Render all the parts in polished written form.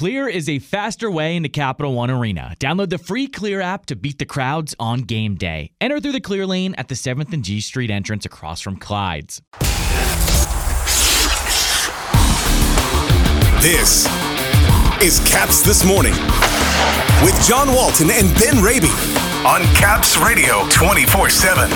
Clear is a faster way into Capital One Arena. Download the free Clear app to beat the crowds on game day. Enter through the Clear lane at the 7th and G Street entrance across from Clyde's. This is Caps This Morning with John Walton and Ben Raby on Caps Radio 24/7.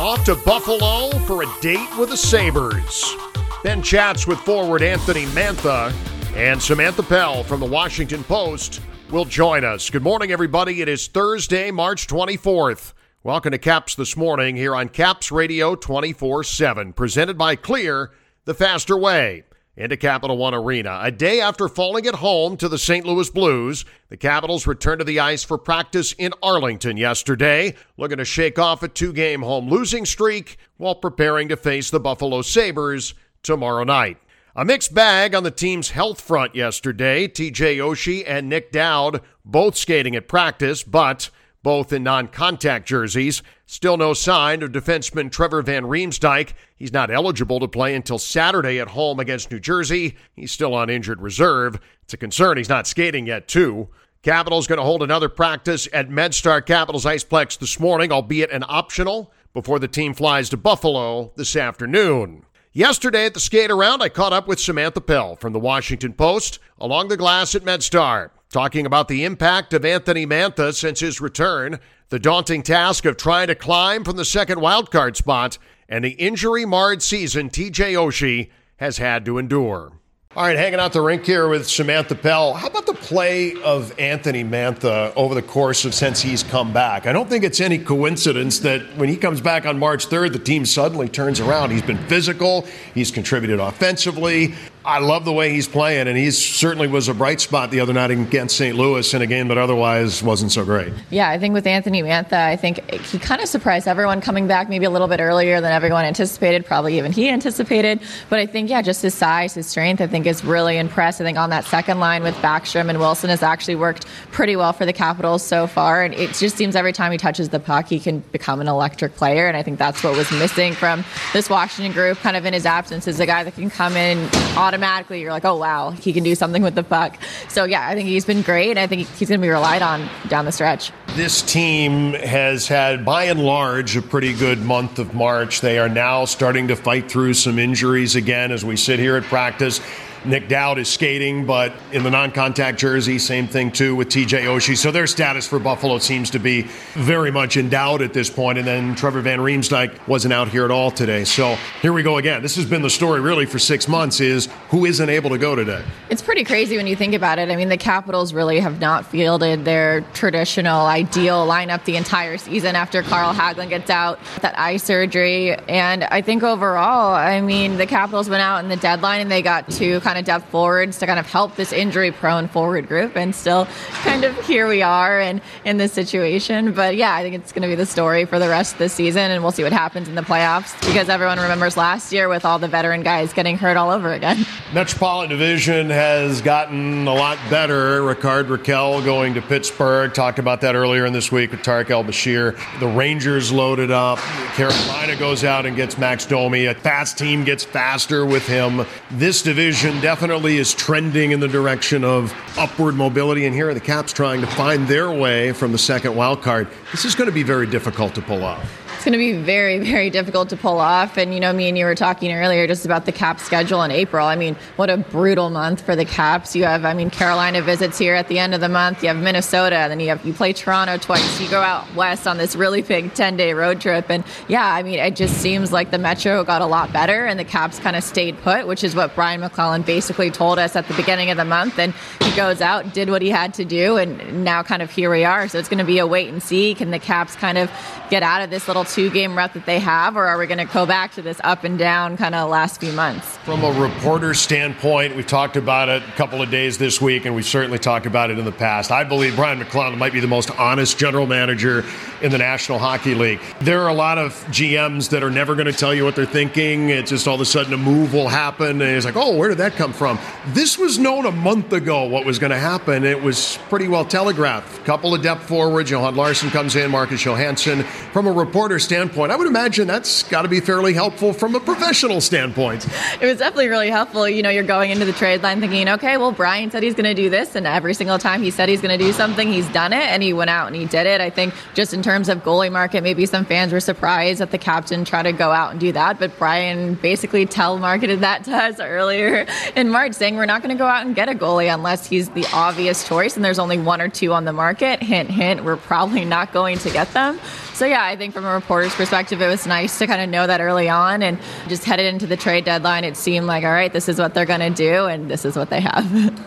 Off to Buffalo for a date with the Sabres. Ben chats with forward Anthony Mantha, and Samantha Pell from the Washington Post will join us. Good morning, everybody. It is Thursday, March 24th. Welcome to Caps This Morning here on Caps Radio 24/7, presented by Clear, the faster way into Capital One Arena. A day after falling at home to the St. Louis Blues, the Capitals returned to the ice for practice in Arlington yesterday, looking to shake off a two-game home losing streak while preparing to face the Buffalo Sabres tomorrow night. A mixed bag on the team's health front yesterday. TJ Oshie and Nick Dowd both skating at practice, but both in non-contact jerseys. Still no sign of defenseman Trevor Van Riemsdyk. He's not eligible to play until Saturday at home against New Jersey. He's still on injured reserve. It's a concern he's not skating yet, too. Capitals going to hold another practice at MedStar Capitals Iceplex this morning, albeit an optional, before the team flies to Buffalo this afternoon. Yesterday at the skate around, I caught up with Samantha Pell from the Washington Post along the glass at MedStar, talking about the impact of Anthony Mantha since his return, the daunting task of trying to climb from the second wildcard spot, and the injury-marred season TJ Oshie has had to endure. All right, hanging out the rink here with Samantha Pell. How about the play of Anthony Mantha over the course of since he's come back? I don't think it's any coincidence that when he comes back on March 3rd, the team suddenly turns around. He's been physical. He's contributed offensively. I love the way he's playing, and he certainly was a bright spot the other night against St. Louis in a game that otherwise wasn't so great. Yeah, I think with Anthony Mantha, I think he kind of surprised everyone coming back maybe a little bit earlier than everyone anticipated, probably even he anticipated. But I think, yeah, just his size, his strength, I think is really impressed. I think on that second line with Backstrom and Wilson has actually worked pretty well for the Capitals so far, and it just seems every time he touches the puck, he can become an electric player, and I think that's what was missing from this Washington group kind of in his absence is a guy that can come in automatically. You're like, oh, wow, he can do something with the puck. So, yeah, I think he's been great. I think he's going to be relied on down the stretch. This team has had, by and large, a pretty good month of March. They are now starting to fight through some injuries again as we sit here at practice. Nick Dowd is skating, but in the non-contact jersey, same thing too with TJ Oshie. So their status for Buffalo seems to be very much in doubt at this point. And then Trevor Van Riemsdyk wasn't out here at all today. So here we go again. This has been the story really for 6 months is who isn't able to go today. It's pretty crazy when you think about it. I mean, the Capitals really have not fielded their traditional ideal lineup the entire season after Carl Hagelin gets out, that eye surgery. And I think overall, I mean, the Capitals went out in the deadline and they got two kind of depth forwards to kind of help this injury-prone forward group, and still kind of here we are and in this situation. But yeah, I think it's going to be the story for the rest of the season, and we'll see what happens in the playoffs because everyone remembers last year with all the veteran guys getting hurt all over again. Metropolitan Division has gotten a lot better. Ricard Raquel going to Pittsburgh. Talked about that earlier in this week with Tariq El-Bashir. The Rangers loaded up. Carolina goes out and gets Max Domi. A fast team gets faster with him. This division definitely is trending in the direction of upward mobility, and here are the Caps trying to find their way from the second wild card. This is going to be very difficult to pull off. It's going to be very, very difficult to pull off. And, you know, me and you were talking earlier just about the Caps schedule in April. I mean, what a brutal month for the Caps. You have, I mean, Carolina visits here at the end of the month. You have Minnesota, and then you play Toronto twice. You go out west on this really big 10-day road trip. And, yeah, I mean, it just seems like the Metro got a lot better and the Caps kind of stayed put, which is what Brian McClellan basically told us at the beginning of the month. And he goes out, did what he had to do, and now kind of here we are. So it's going to be a wait and see. Can the Caps kind of get out of this little two-game rep that they have, or are we going to go back to this up and down kind of last few months? From a reporter standpoint, we've talked about it a couple of days this week, and we've certainly talked about it in the past. I believe Brian McClellan might be the most honest general manager in the National Hockey League. There are a lot of GMs that are never going to tell you what they're thinking. It's just all of a sudden a move will happen, and it's like, oh, where did that come from? This was known a month ago what was going to happen. It was pretty well telegraphed. A couple of depth forwards. Johan Larsson comes in, Marcus Johansson. From a reporter player standpoint, I would imagine that's got to be fairly helpful from a professional standpoint. It was definitely really helpful. You know, you're going into the trade line thinking, okay, well, Brian said he's going to do this, and every single time he said he's going to do something, he's done it, and he went out and he did it. I think just in terms of goalie market, maybe some fans were surprised that the captain tried to go out and do that, but Brian basically telemarketed that to us earlier in March, saying we're not going to go out and get a goalie unless he's the obvious choice, and there's only one or two on the market. Hint, hint, we're probably not going to get them. So yeah, I think from a reporter's perspective, it was nice to kind of know that early on, and just headed into the trade deadline, it seemed like, all right, this is what they're going to do, and this is what they have.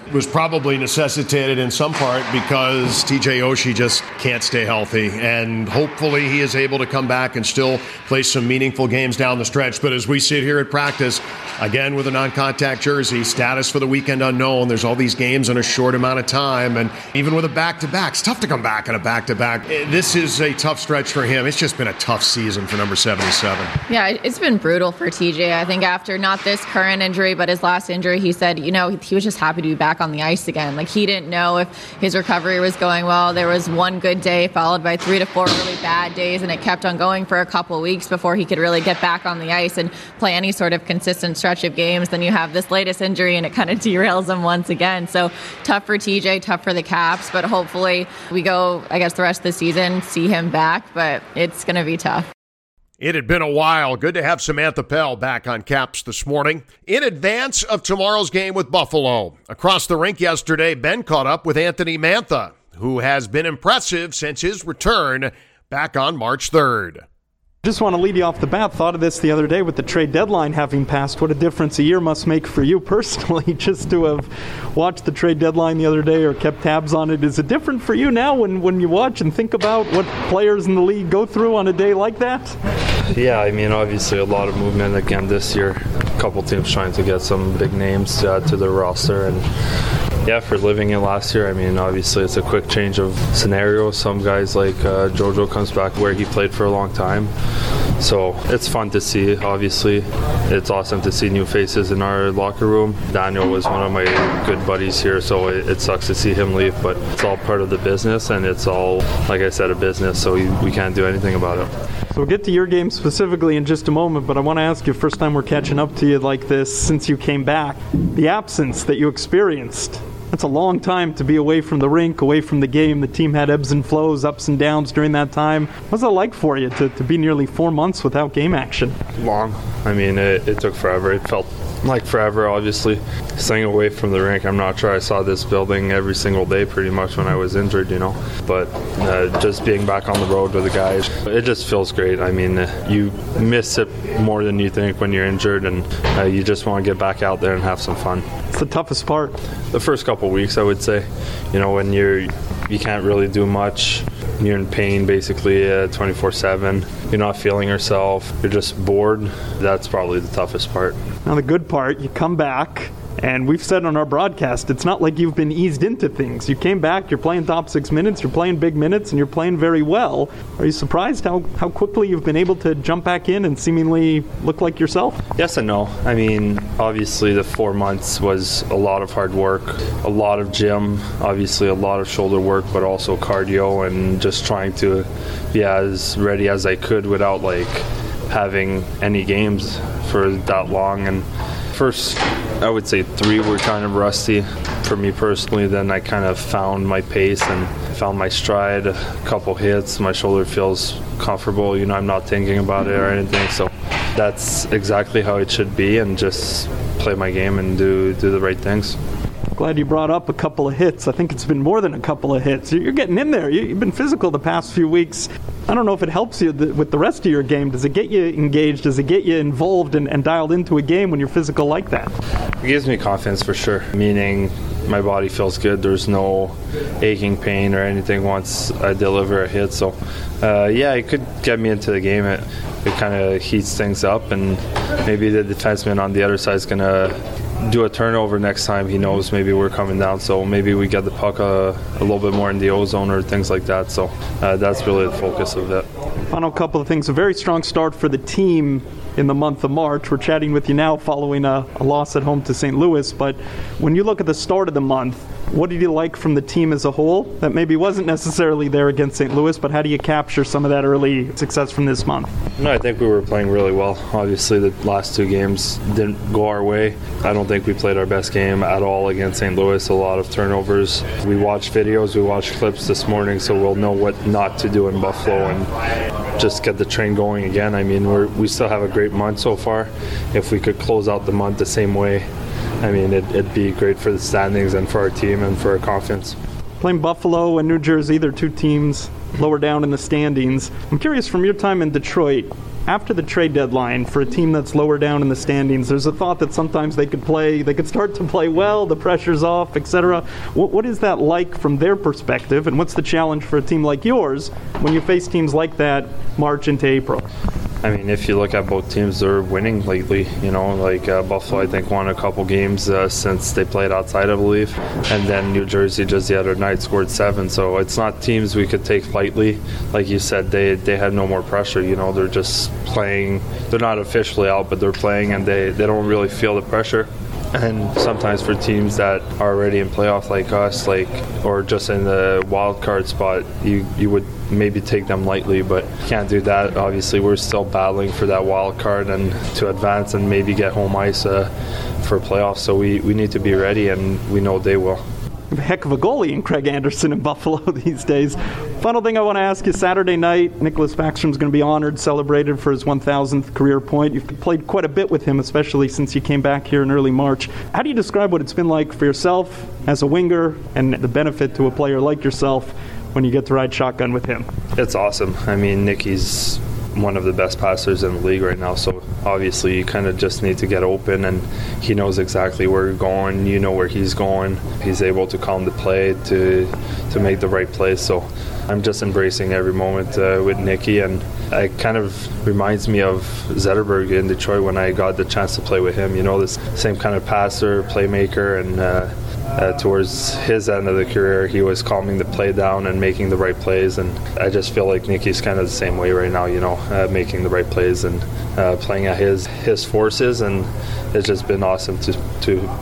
It was probably necessitated in some part because TJ Oshie just can't stay healthy, and hopefully he is able to come back and still play some meaningful games down the stretch. But as we sit here at practice, again with a non-contact jersey, status for the weekend unknown, there's all these games in a short amount of time, and even with a back-to-back, it's tough to come back in a back-to-back. This is a tough stretch for him. It's just been a tough season for number 77. Yeah, it's been brutal for TJ. I think after not this current injury, but his last injury, he said, you know, he was just happy to be back on the ice again. Like, he didn't know if his recovery was going well. There was one good day followed by 3 to 4 really bad days, and it kept on going for a couple weeks before he could really get back on the ice and play any sort of consistent stretch of games. Then you have this latest injury, and it kind of derails him once again. So tough for TJ, tough for the Caps, but hopefully we go, I guess, the rest of the season, see him back, but it's going to be tough. It had been a while. Good to have Samantha Pell back on Caps this morning. In advance of tomorrow's game with Buffalo, across the rink yesterday, Ben caught up with Anthony Mantha, who has been impressive since his return back on March 3rd. Just want to lead you off the bat. Thought of this the other day with the trade deadline having passed. What a difference a year must make for you personally. Just to have watched the trade deadline the other day or kept tabs on it. Is it different for you now when you watch and think about what players in the league go through on a day like that? Yeah, I mean, obviously a lot of movement again this year. A couple teams trying to get some big names to add to their roster. And yeah, for living it last year, I mean, obviously it's a quick change of scenario. Some guys like JoJo comes back where he played for a long time. So it's fun to see, obviously. It's awesome to see new faces in our locker room. Daniel was one of my good buddies here, so it sucks to see him leave. But it's all part of the business, and it's all, like I said, a business, so we can't do anything about it. So we'll get to your game specifically in just a moment, but I want to ask you, first time we're catching up to you like this since you came back, the absence that you experienced. That's a long time to be away from the rink, away from the game. The team had ebbs and flows, ups and downs during that time. What's it like for you to be nearly 4 months without game action? Long. I mean, it took forever. It felt like forever, obviously. Staying away from the rink, I'm not sure I saw this building every single day pretty much when I was injured, you know. But just being back on the road with the guys, it just feels great. I mean, you miss it more than you think when you're injured, and you just want to get back out there and have some fun. It's the toughest part. The first couple weeks, I would say, you know, when you can't really do much. You're in pain basically 24/7. You're not feeling yourself. You're just bored. That's probably the toughest part. Now the good part, you come back, and we've said on our broadcast, it's not like you've been eased into things. You came back, you're playing top 6 minutes, you're playing big minutes, and you're playing very well. Are you surprised how quickly you've been able to jump back in and seemingly look like yourself? Yes and no. I mean, obviously the 4 months was a lot of hard work, a lot of gym, obviously a lot of shoulder work, but also cardio and just trying to be as ready as I could without like having any games for that long. And first, I would say 3 were kind of rusty for me personally. Then I kind of found my pace and found my stride, a couple hits, my shoulder feels comfortable, you know, I'm not thinking about it or anything, so that's exactly how it should be, and just play my game and do the right things. Glad you brought up a couple of hits. I think it's been more than a couple of hits. You're getting in there. You've been physical the past few weeks. I don't know if it helps you with the rest of your game. Does it get you engaged? Does it get you involved and dialed into a game when you're physical like that? It gives me confidence for sure, meaning my body feels good. There's no aching pain or anything once I deliver a hit. So, yeah, it could get me into the game. It kind of heats things up, and maybe the defenseman on the other side is going to do a turnover next time. He knows maybe we're coming down, so maybe we get the puck a little bit more in the O-zone or things like that. So that's really the focus of it. Final couple of things. A very strong start for the team. in the month of March. We're chatting with you now following a loss at home to St. Louis, but when you look at the start of the month, what did you like from the team as a whole that maybe wasn't necessarily there against St. Louis, but how do you capture some of that early success from this month? No, I think we were playing really well. Obviously, the last two games didn't go our way. I don't think we played our best game at all against St. Louis. A lot of turnovers. We watched videos, we watched clips this morning, so we'll know what not to do in Buffalo and just get the train going again. I mean, we still have a great month so far. If we could close out the month the same way, I mean, it'd be great for the standings and for our team and for our confidence. Playing Buffalo and New Jersey, they're two teams lower down in the standings. I'm curious, from your time in Detroit, after the trade deadline, for a team that's lower down in the standings, there's a thought that sometimes they could start to play well, the pressure's off, etc. What is that like from their perspective, and what's the challenge for a team like yours when you face teams like that March into April? I mean, if you look at both teams, they're winning lately. You know, like Buffalo, I think, won a couple games since they played outside, I believe. And then New Jersey just the other night scored 7. So it's not teams we could take lightly. Like you said, they have no more pressure. You know, they're just playing. They're not officially out, but they're playing, and they don't really feel the pressure. And sometimes for teams that are already in playoff like us, like, or just in the wild card spot, you would maybe take them lightly, but can't do that. Obviously, we're still battling for that wild card and to advance and maybe get home ice for playoffs. So we need to be ready, and we know they will. A heck of a goalie in Craig Anderson in Buffalo these days. Final thing I want to ask is, Saturday night, Nicholas Backstrom's going to be honored, celebrated for his 1,000th career point. You've played quite a bit with him, especially since you came back here in early March. How do you describe what it's been like for yourself as a winger and the benefit to a player like yourself when you get to ride shotgun with him? It's awesome. I mean, Nicky's one of the best passers in the league right now, so obviously you kind of just need to get open, and he knows exactly where you're going, you know where he's going. He's able to calm the play to make the right play, so I'm just embracing every moment with Nicky, and it kind of reminds me of Zetterberg in Detroit when I got the chance to play with him. You know, this same kind of passer, playmaker, and towards his end of the career, he was calming the play down and making the right plays, and I just feel like Nicky's kind of the same way right now, you know, making the right plays and playing at his forces, and it's just been awesome to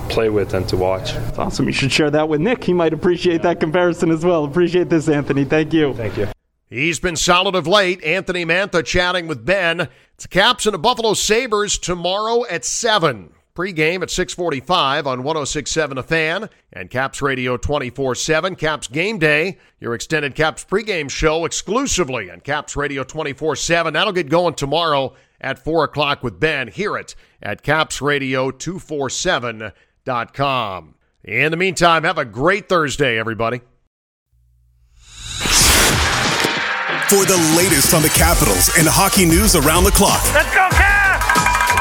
play with and to watch. It's awesome. You should share that with Nick. He might appreciate that comparison as well. Appreciate this, Anthony. Thank you. Thank you. He's been solid of late. Anthony Mantha chatting with Ben. It's Caps and the Buffalo Sabres tomorrow at 7. Pre-game at 6:45 on 106.7 The Fan and Caps Radio 24/7. Caps Game Day, your extended Caps pregame show exclusively on Caps Radio 24/7. That'll get going tomorrow at 4 o'clock with Ben. Hear it at capsradio247.com. In the meantime, have a great Thursday, everybody. For the latest on the Capitals and hockey news around the clock, let's go Caps!